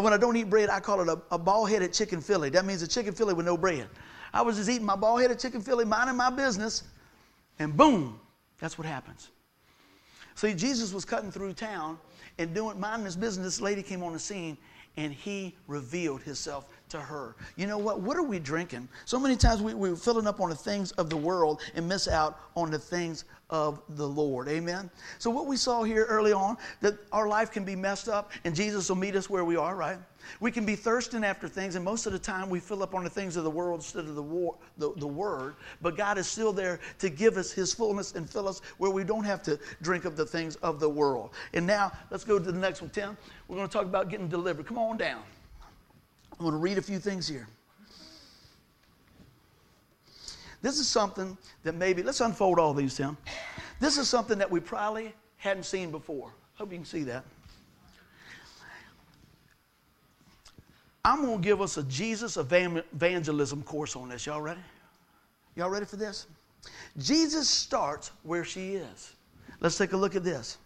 when I don't eat bread, I call it a, a ball-headed chicken filly. That means a chicken filly with no bread. I was just eating my ball-headed chicken filly, minding my business, and boom, that's what happens. See, Jesus was cutting through town and doing, minding his business. This lady came on the scene, and he revealed himself to her. You know what? What are we drinking? So many times we, we're filling up on the things of the world and miss out on the things of the Lord. Amen? So what we saw here early on, that our life can be messed up and Jesus will meet us where we are, right? We can be thirsting after things, and most of the time we fill up on the things of the world instead of the, war, the, the Word. But God is still there to give us His fullness and fill us where we don't have to drink of the things of the world. And now, let's go to the next one, Tim. We're going to talk about getting delivered. Come on down. I'm going to read a few things here. This is something that maybe, let's unfold all these, Tim. This is something that we probably hadn't seen before. Hope you can see that. I'm going to give us a Jesus evangelism course on this. Y'all ready? Y'all ready for this? Jesus starts where she is. Let's take a look at this.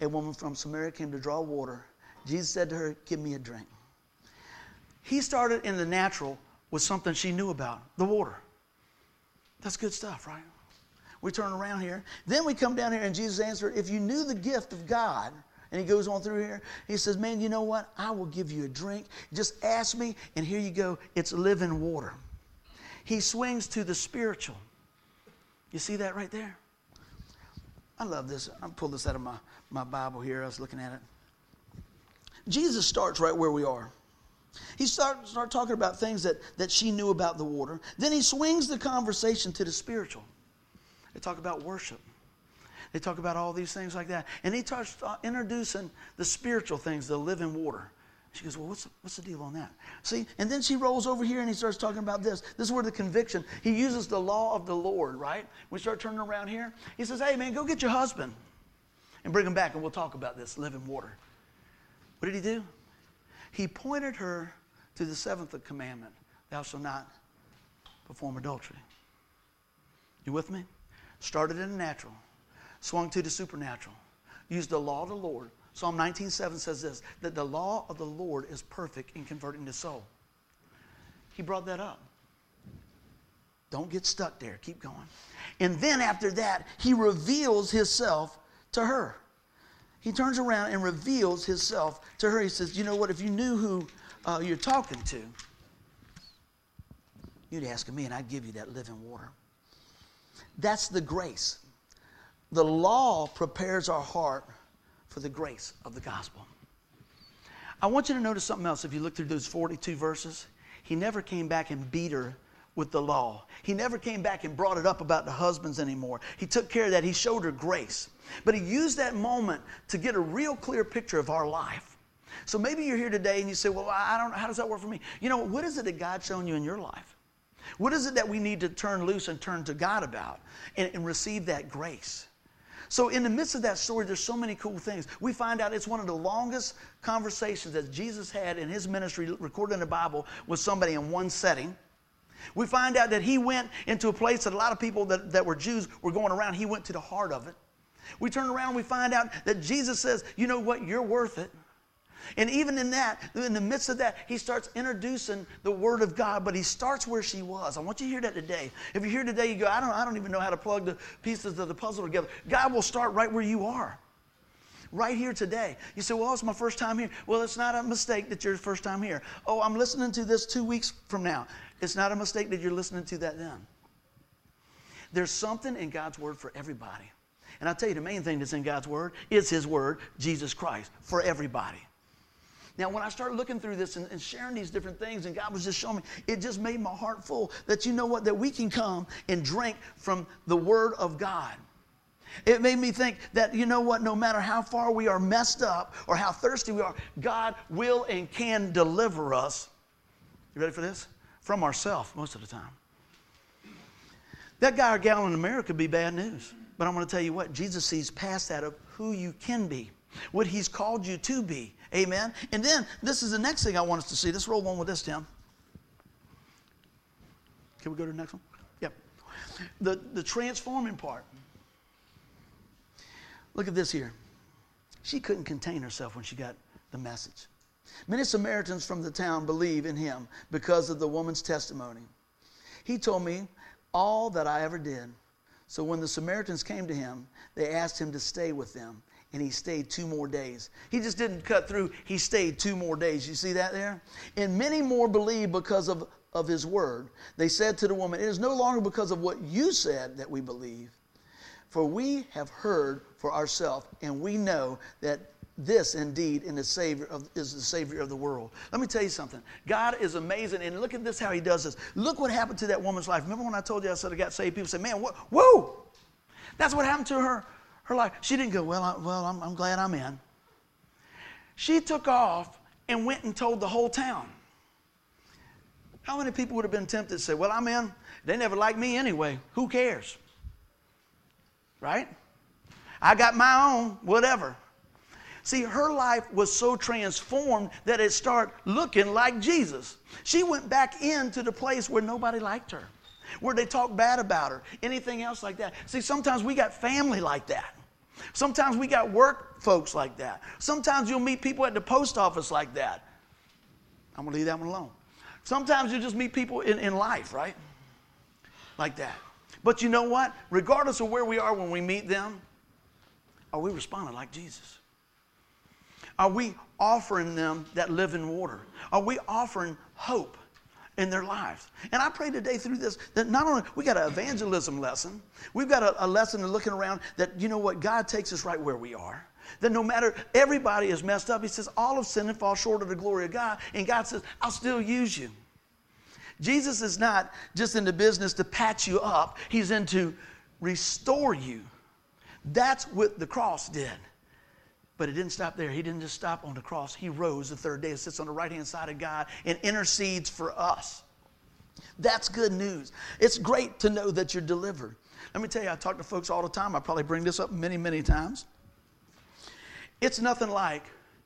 A woman from Samaria came to draw water. Jesus said to her, give me a drink. He started in the natural with something she knew about, the water. That's good stuff, right? We turn around here. Then we come down here and Jesus answered, if you knew the gift of God. And he goes on through here. He says, man, you know what? I will give you a drink. Just ask me, and here you go. It's living water. He swings to the spiritual. You see that right there? I love this. I pulled this out of my, my Bible here. I was looking at it. Jesus starts right where we are. He starts start talking about things that, that she knew about the water. Then he swings the conversation to the spiritual. They talk about worship. They talk about all these things like that. And he starts introducing the spiritual things, the living water. She goes, well, what's, what's the deal on that? See, and then she rolls over here and he starts talking about this. This is where the conviction. He uses the law of the Lord, right? We start turning around here. He says, hey, man, go get your husband and bring him back and we'll talk about this living water. What did he do? He pointed her to the seventh commandment, thou shalt not perform adultery. You with me? Started in the natural. Swung to the supernatural. Used the law of the Lord. Psalm nineteen seven says this, that the law of the Lord is perfect in converting the soul. He brought that up. Don't get stuck there. Keep going. And then after that, he reveals himself to her. He turns around and reveals himself to her. He says, you know what? If you knew who uh, you're talking to, you'd ask of me, and I'd give you that living water. That's the grace. The law prepares our heart for the grace of the gospel. I want you to notice something else. If you look through those forty-two verses, he never came back and beat her with the law. He never came back and brought it up about the husbands anymore. He took care of that. He showed her grace. But he used that moment to get a real clear picture of our life. So maybe you're here today and you say, well, I don't know. How does that work for me? You know, what is it that God's shown you in your life? What is it that we need to turn loose and turn to God about and, and receive that grace? So in the midst of that story, there's so many cool things. We find out it's one of the longest conversations that Jesus had in his ministry recorded in the Bible with somebody in one setting. We find out that he went into a place that a lot of people that, that were Jews were going around. He went to the heart of it. We turn around, we find out that Jesus says, you know what, you're worth it. And even in that, in the midst of that, he starts introducing the Word of God, but he starts where she was. I want you to hear that today. If you're here today, you go, I don't, I don't even know how to plug the pieces of the puzzle together. God will start right where you are, right here today. You say, well, it's my first time here. Well, it's not a mistake that you're first time here. Oh, I'm listening to this two weeks from now. It's not a mistake that you're listening to that then. There's something in God's Word for everybody. And I'll tell you, the main thing that's in God's Word is his Word, Jesus Christ, for everybody. Now, when I started looking through this and, and sharing these different things, and God was just showing me, it just made my heart full that, you know what, that we can come and drink from the Word of God. It made me think that, you know what, no matter how far we are messed up or how thirsty we are, God will and can deliver us. You ready for this? From ourselves most of the time. That guy or gal in America could be bad news. But I'm going to tell you what, Jesus sees past that of who you can be, what he's called you to be. Amen. And then this is the next thing I want us to see. Let's roll on with this, Tim. Can we go to the next one? Yep. The, the transforming part. Look at this here. She couldn't contain herself when she got the message. Many Samaritans from the town believe in him because of the woman's testimony. He told me all that I ever did. So when the Samaritans came to him, they asked him to stay with them. And he stayed two more days. He just didn't cut through. He stayed two more days. You see that there? And many more believed because of, of his word. They said to the woman, it is no longer because of what you said that we believe, for we have heard for ourselves, and we know that this indeed in the Savior of, is the Savior of the world. Let me tell you something. God is amazing. And look at this, how he does this. Look what happened to that woman's life. Remember when I told you I said I got saved? People said, man, what? Whoa! That's what happened to her. Her life. She didn't go, well, I, well I'm, I'm glad I'm in. She took off and went and told the whole town. How many people would have been tempted to say, well, I'm in. They never liked me anyway. Who cares? Right? I got my own, whatever. See, her life was so transformed that it started looking like Jesus. She went back into the place where nobody liked her, where they talked bad about her, anything else like that. See, sometimes we got family like that. Sometimes we got work folks like that. Sometimes you'll meet people at the post office like that. I'm going to leave that one alone. Sometimes you just meet people in, in life, right? Like that. But you know what? Regardless of where we are when we meet them, are we responding like Jesus? Are we offering them that living water? Are we offering hope in their lives? And I pray today through this that not only we got an evangelism lesson, we've got a, a lesson in looking around that, you know what, God takes us right where we are. That no matter, everybody is messed up. He says, all of sin and fall short of the glory of God. And God says, I'll still use you. Jesus is not just in the business to patch you up. He's in to restore you. That's what the cross did. But it didn't stop there. He didn't just stop on the cross. He rose the third day and sits on the right-hand side of God and intercedes for us. That's good news. It's great to know that you're delivered. Let me tell you, I talk to folks all the time. I probably bring this up many, many times. It's nothing like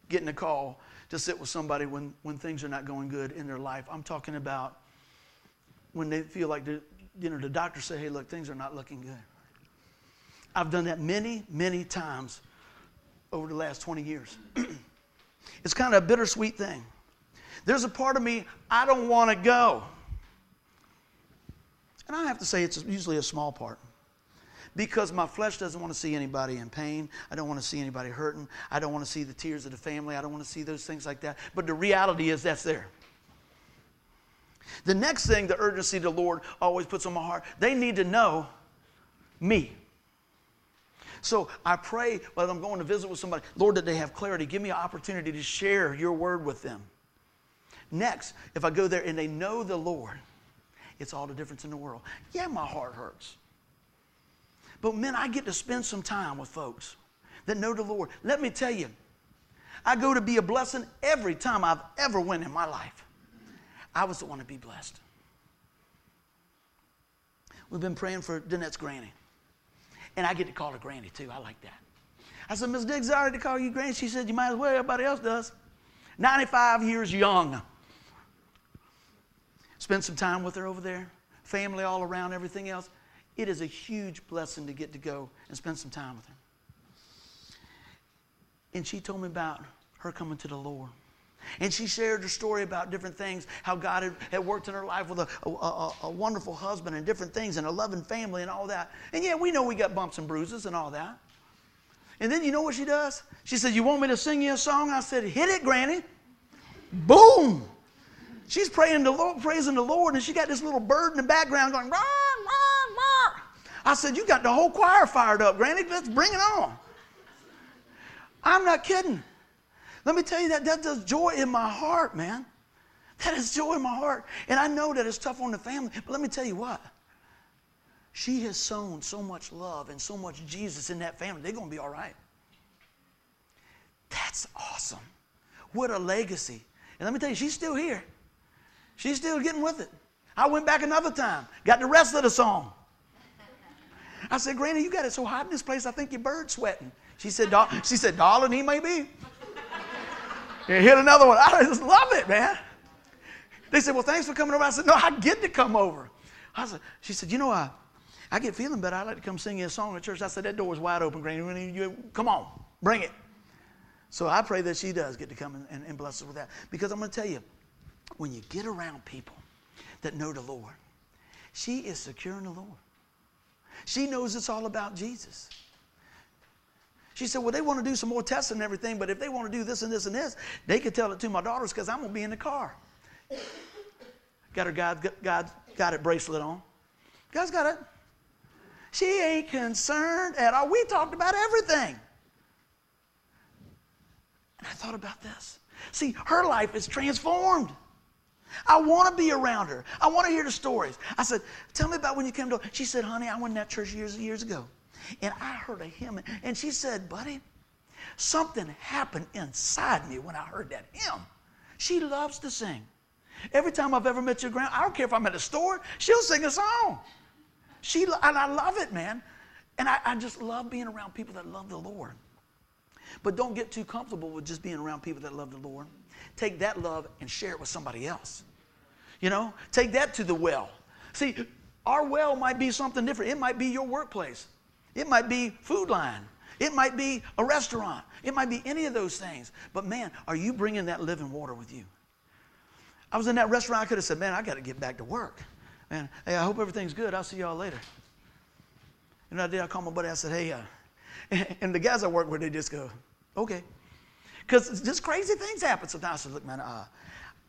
getting a call to sit with somebody when, when things are not going good in their life. I'm talking about when they feel like the, you know, the doctor say, hey, look, things are not looking good. I've done that many, many times over the last twenty years. It's kind of a bittersweet thing. There's a part of me, I don't want to go. And I have to say it's usually a small part, because my flesh doesn't want to see anybody in pain. I don't want to see anybody hurting. I don't want to see the tears of the family. I don't want to see those things like that. But the reality is that's there. The next thing, the urgency the Lord always puts on my heart, they need to know me. So I pray when I'm going to visit with somebody, Lord, that they have clarity. Give me an opportunity to share your word with them. Next, if I go there and they know the Lord, it's all the difference in the world. Yeah, my heart hurts. But man, I get to spend some time with folks that know the Lord. Let me tell you, I go to be a blessing every time I've ever went in my life. I was the one to be blessed. We've been praying for Danette's granny. And I get to call her granny too. I like that. I said, Miss Diggs, I already call you granny. She said, you might as well. Everybody else does. ninety-five years young. Spend some time with her over there. Family all around, everything else. It is a huge blessing to get to go and spend some time with her. And she told me about her coming to the Lord. And she shared her story about different things, how God had, had worked in her life with a, a, a, a wonderful husband and different things and a loving family and all that. And yeah, we know we got bumps and bruises and all that. And then you know what she does? She said, you want me to sing you a song? I said, hit it, Granny. Boom. She's praying the Lord, praising the Lord, and she got this little bird in the background going, rah, rah, rah. I said, you got the whole choir fired up, Granny. Let's bring it on. I'm not kidding. Let me tell you that that does joy in my heart, man. That is joy in my heart. And I know that it's tough on the family, but let me tell you what. She has sown so much love and so much Jesus in that family. They're going to be all right. That's awesome. What a legacy. And let me tell you, she's still here. She's still getting with it. I went back another time, got the rest of the song. I said, Granny, you got it so hot in this place, I think your bird's sweating. She said, Dar- she said, darling, he may be. And hit another one. I just love it, man. They said, well, thanks for coming over. I said, no, I get to come over. I said, she said, you know, I, I get feeling better. I'd like to come sing you a song at church. I said, that door is wide open, Granny. You, come on, bring it. So I pray that she does get to come and, and, and bless us with that. Because I'm going to tell you, when you get around people that know the Lord, she is secure in the Lord. She knows it's all about Jesus. She said, well, they want to do some more testing and everything, but if they want to do this and this and this, they could tell it to my daughters because I'm going to be in the car. Got her God, God, got it bracelet on. God's got it. She ain't concerned at all. We talked about everything. And I thought about this. See, her life is transformed. I want to be around her. I want to hear the stories. I said, tell me about when you came to. She said, honey, I went in that church years and years ago. And I heard a hymn, and she said, buddy, something happened inside me when I heard that hymn. She loves to sing. Every time I've ever met your grandma, I don't care if I'm at a store, she'll sing a song. She, and I love it, man. And I, I just love being around people that love the Lord. But don't get too comfortable with just being around people that love the Lord. Take that love and share it with somebody else. You know, take that to the well. See, our well might be something different. It might be your workplace. It might be Food Lion. It might be a restaurant. It might be any of those things. But, man, are you bringing that living water with you? I was in that restaurant. I could have said, man, I got to get back to work. Man, hey, I hope everything's good. I'll see y'all later. And I did. I called my buddy. I said, hey. Uh, and, and the guys I work with, they just go, okay. Because just crazy things happen sometimes. I said, look, man, uh,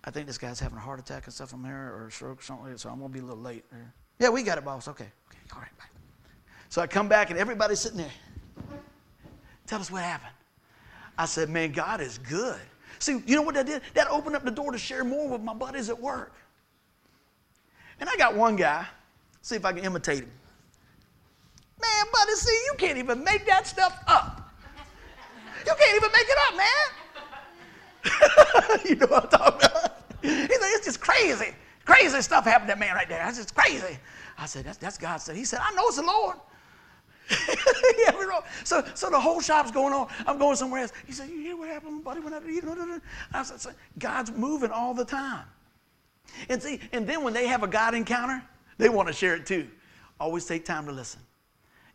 I think this guy's having a heart attack and stuff from here or a stroke or something. So I'm going to be a little late. Or, yeah, we got it, boss. Okay. Okay. All right. Bye. So I come back, and everybody's sitting there. Tell us what happened. I said, man, God is good. See, you know what that did? That opened up the door to share more with my buddies at work. And I got one guy. See if I can imitate him. Man, buddy, see, you can't even make that stuff up. You can't even make it up, man. You know what I'm talking about? He said, it's just crazy. Crazy stuff happened to that man right there. That's just crazy. I said, that's, that's God said. He said, I know it's the Lord. Yeah, we wrote. So, so the whole shop's going on. I'm going somewhere else. He said, you hear what happened, buddy? When I, you know, I said, God's moving all the time. And see, and then when they have a God encounter, they want to share it too. Always take time to listen.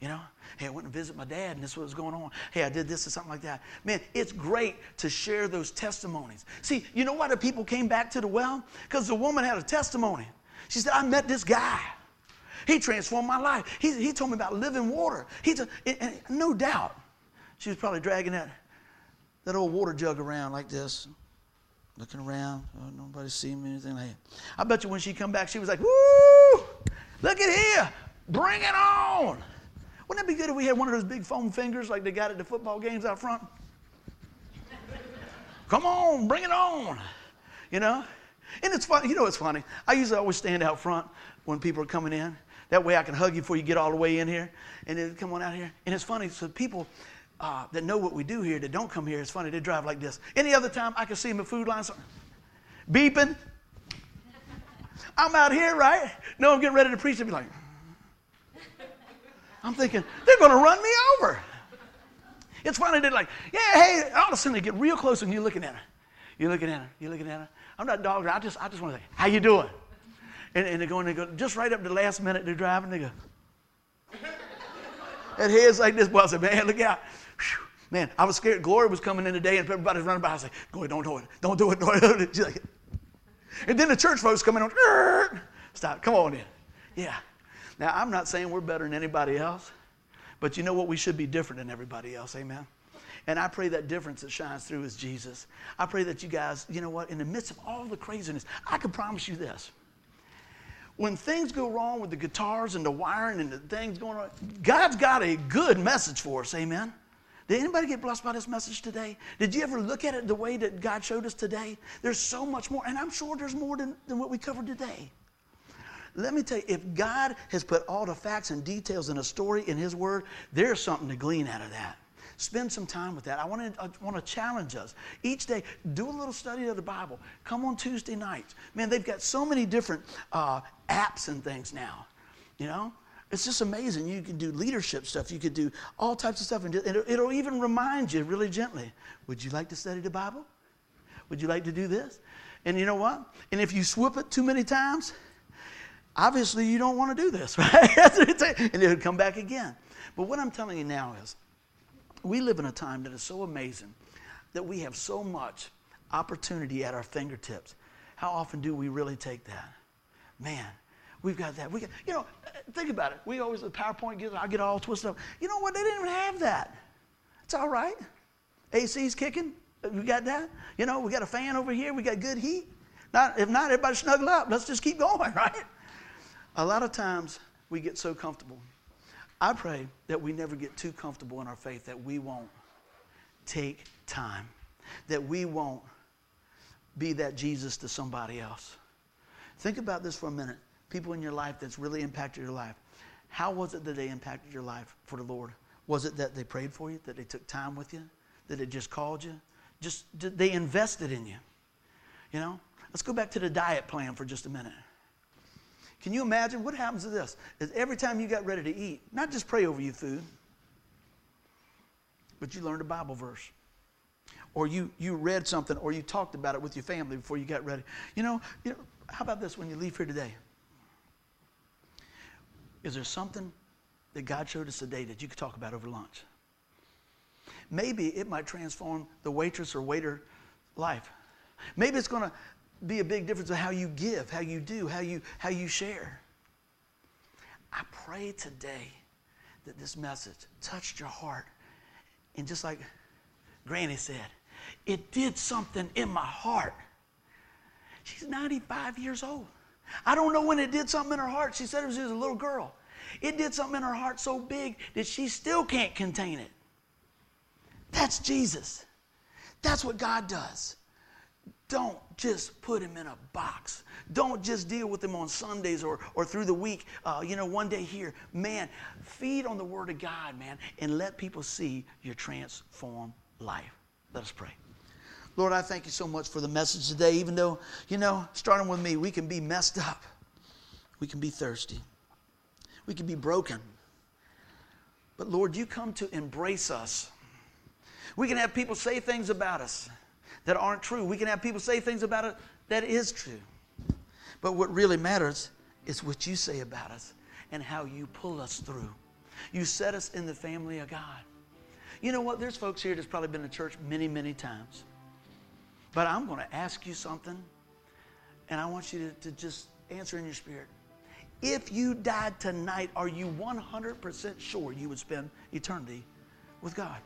You know, hey, I went and visited my dad, and this is what was going on. Hey, I did this or something like that. Man, it's great to share those testimonies. See, you know why the people came back to the well? Because the woman had a testimony. She said, I met this guy. He transformed my life. He, he told me about living water. He t- and, and no doubt, she was probably dragging that, that old water jug around like this, looking around. Oh, nobody seen me, anything like that. I bet you when she come back, she was like, woo, look at here. Bring it on. Wouldn't that be good if we had one of those big foam fingers like they got at the football games out front? Come on, bring it on, you know? And it's funny. You know what's funny? I usually always stand out front when people are coming in. That way I can hug you before you get all the way in here. And then come on out here. And it's funny. So people uh, that know what we do here, that don't come here, it's funny. They drive like this. Any other time I can see them at Food Lion, beeping. I'm out here, right? No, I'm getting ready to preach. They'd be like, I'm thinking, they're going to run me over. It's funny, they're like, yeah, hey, all of a sudden they get real close and you're looking at her. You're looking at her. You're looking at her. I'm not dogging her. I just, I just want to say, how you doing? And, and they're going, they go, just right up to the last minute they're driving, they go. That head's like this. Boy, I said, man, look out. Whew. Man, I was scared. Glory was coming in today and everybody's running by. I said, go ahead, don't do it. Don't do it. Don't do it. She's like, and then the church folks come in on, stop, come on in. Yeah. Now, I'm not saying we're better than anybody else, but you know what? We should be different than everybody else, amen? And I pray that difference that shines through is Jesus. I pray that you guys, you know what? In the midst of all the craziness, I can promise you this. When things go wrong with the guitars and the wiring and the things going on, God's got a good message for us, amen? Did anybody get blessed by this message today? Did you ever look at it the way that God showed us today? There's so much more, and I'm sure there's more than, than what we covered today. Let me tell you, if God has put all the facts and details in a story in His Word, there's something to glean out of that. Spend some time with that. I want to, I want to challenge us. Each day, do a little study of the Bible. Come on Tuesday nights. Man, they've got so many different uh, apps and things now, you know? It's just amazing. You can do leadership stuff. You could do all types of stuff. And it'll, it'll even remind you really gently, would you like to study the Bible? Would you like to do this? And you know what? And if you swoop it too many times, obviously, you don't want to do this, right? And it would come back again. But what I'm telling you now is we live in a time that is so amazing that we have so much opportunity at our fingertips. How often do we really take that? Man, we've got that. We got, you know, think about it. We always, the PowerPoint, gets, I get all twisted up. You know what? They didn't even have that. It's all right. A C's kicking. We got that. You know, we got a fan over here. We got good heat. Not, if not, everybody snuggle up. Let's just keep going, right? A lot of times we get so comfortable. I pray that we never get too comfortable in our faith, that we won't take time, that we won't be that Jesus to somebody else. Think about this for a minute. People in your life that's really impacted your life. How was it that they impacted your life for the Lord? Was it that they prayed for you, that they took time with you, that they just called you? Just they invested in you. You know, let's go back to the diet plan for just a minute. Can you imagine what happens to this? Is every time you got ready to eat, not just pray over your food, but you learned a Bible verse. Or you, you read something, or you talked about it with your family before you got ready. You know, you know, how about this when you leave here today? Is there something that God showed us today that you could talk about over lunch? Maybe it might transform the waitress or waiter life. Maybe it's going to be a big difference in how you give, how you do, how you how you share. I pray today that this message touched your heart. And just like Granny said, it did something in my heart. She's ninety-five years old. I don't know when it did something in her heart. She said it was just a little girl. It did something in her heart so big that she still can't contain it. That's Jesus. That's what God does. Don't just put him in a box. Don't just deal with him on Sundays or, or through the week, uh, you know, one day here. Man, feed on the Word of God, man, and let people see your transformed life. Let us pray. Lord, I thank you so much for the message today, even though, you know, starting with me, we can be messed up. We can be thirsty. We can be broken. But, Lord, you come to embrace us. We can have people say things about us that aren't true. We can have people say things about it that is true. But what really matters is what you say about us and how you pull us through. You set us in the family of God. You know what? There's folks here that's probably been to church many, many times. But I'm going to ask you something, and I want you to, to just answer in your spirit. If you died tonight, are you one hundred percent sure you would spend eternity with God?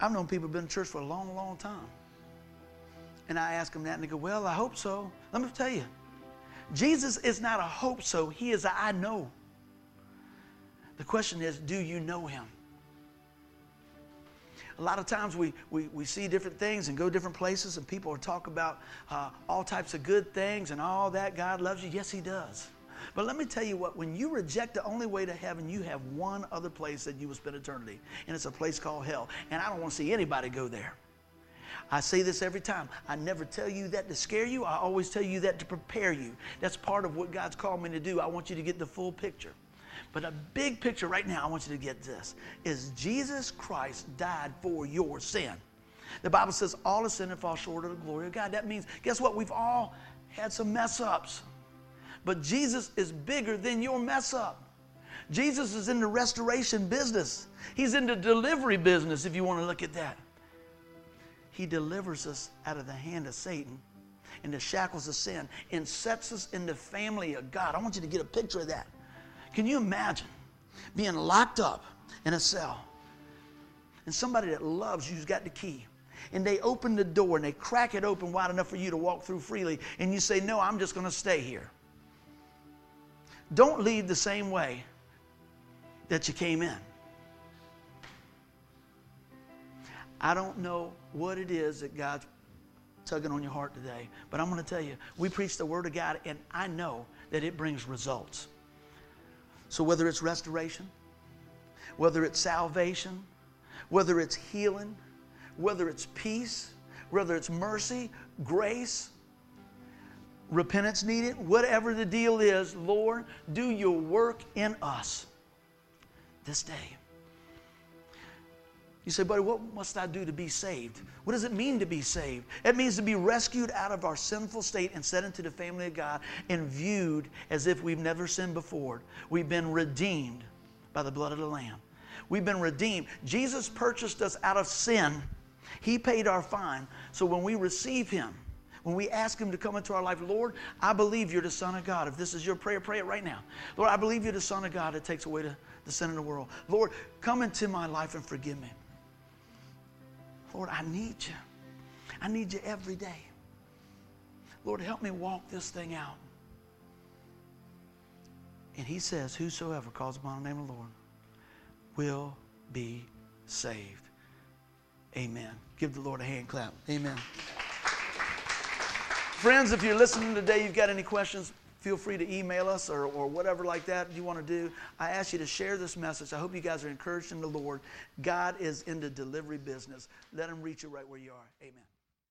I've known people who've been in church for a long, long time. And I ask them that, and they go, well, I hope so. Let me tell you, Jesus is not a hope so. He is a I know. The question is, do you know him? A lot of times we, we, we see different things and go different places, and people talk about uh, all types of good things and all that. God loves you. Yes, he does. But let me tell you what, when you reject the only way to heaven, you have one other place that you will spend eternity, and it's a place called hell. And I don't want to see anybody go there. I say this every time. I never tell you that to scare you. I always tell you that to prepare you. That's part of what God's called me to do. I want you to get the full picture. But a big picture right now, I want you to get this, is Jesus Christ died for your sin. The Bible says all have sinned and fall short of the glory of God. That means, guess what? We've all had some mess ups. But Jesus is bigger than your mess up. Jesus is in the restoration business. He's in the delivery business, if you want to look at that. He delivers us out of the hand of Satan and the shackles of sin and sets us in the family of God. I want you to get a picture of that. Can you imagine being locked up in a cell, and somebody that loves you's got the key, and they open the door and they crack it open wide enough for you to walk through freely, and you say, no, I'm just going to stay here. Don't leave the same way that you came in. I don't know what it is that God's tugging on your heart today, but I'm going to tell you, we preach the Word of God, and I know that it brings results. So whether it's restoration, whether it's salvation, whether it's healing, whether it's peace, whether it's mercy, grace, repentance needed, whatever the deal is, Lord, do your work in us this day. You say, buddy, what must I do to be saved? What does it mean to be saved? It means to be rescued out of our sinful state and set into the family of God and viewed as if we've never sinned before. We've been redeemed by the blood of the Lamb. We've been redeemed. Jesus purchased us out of sin. He paid our fine. So when we receive him, when we ask him to come into our life, Lord, I believe you're the Son of God. If this is your prayer, pray it right now. Lord, I believe you're the Son of God that takes away the, the sin of the world. Lord, come into my life and forgive me. Lord, I need you. I need you every day. Lord, help me walk this thing out. And he says, whosoever calls upon the name of the Lord will be saved. Amen. Give the Lord a hand clap. Amen. Friends, if you're listening today, you've got any questions, feel free to email us or, or whatever like that you want to do. I ask you to share this message. I hope you guys are encouraged in the Lord. God is in the delivery business. Let him reach you right where you are. Amen.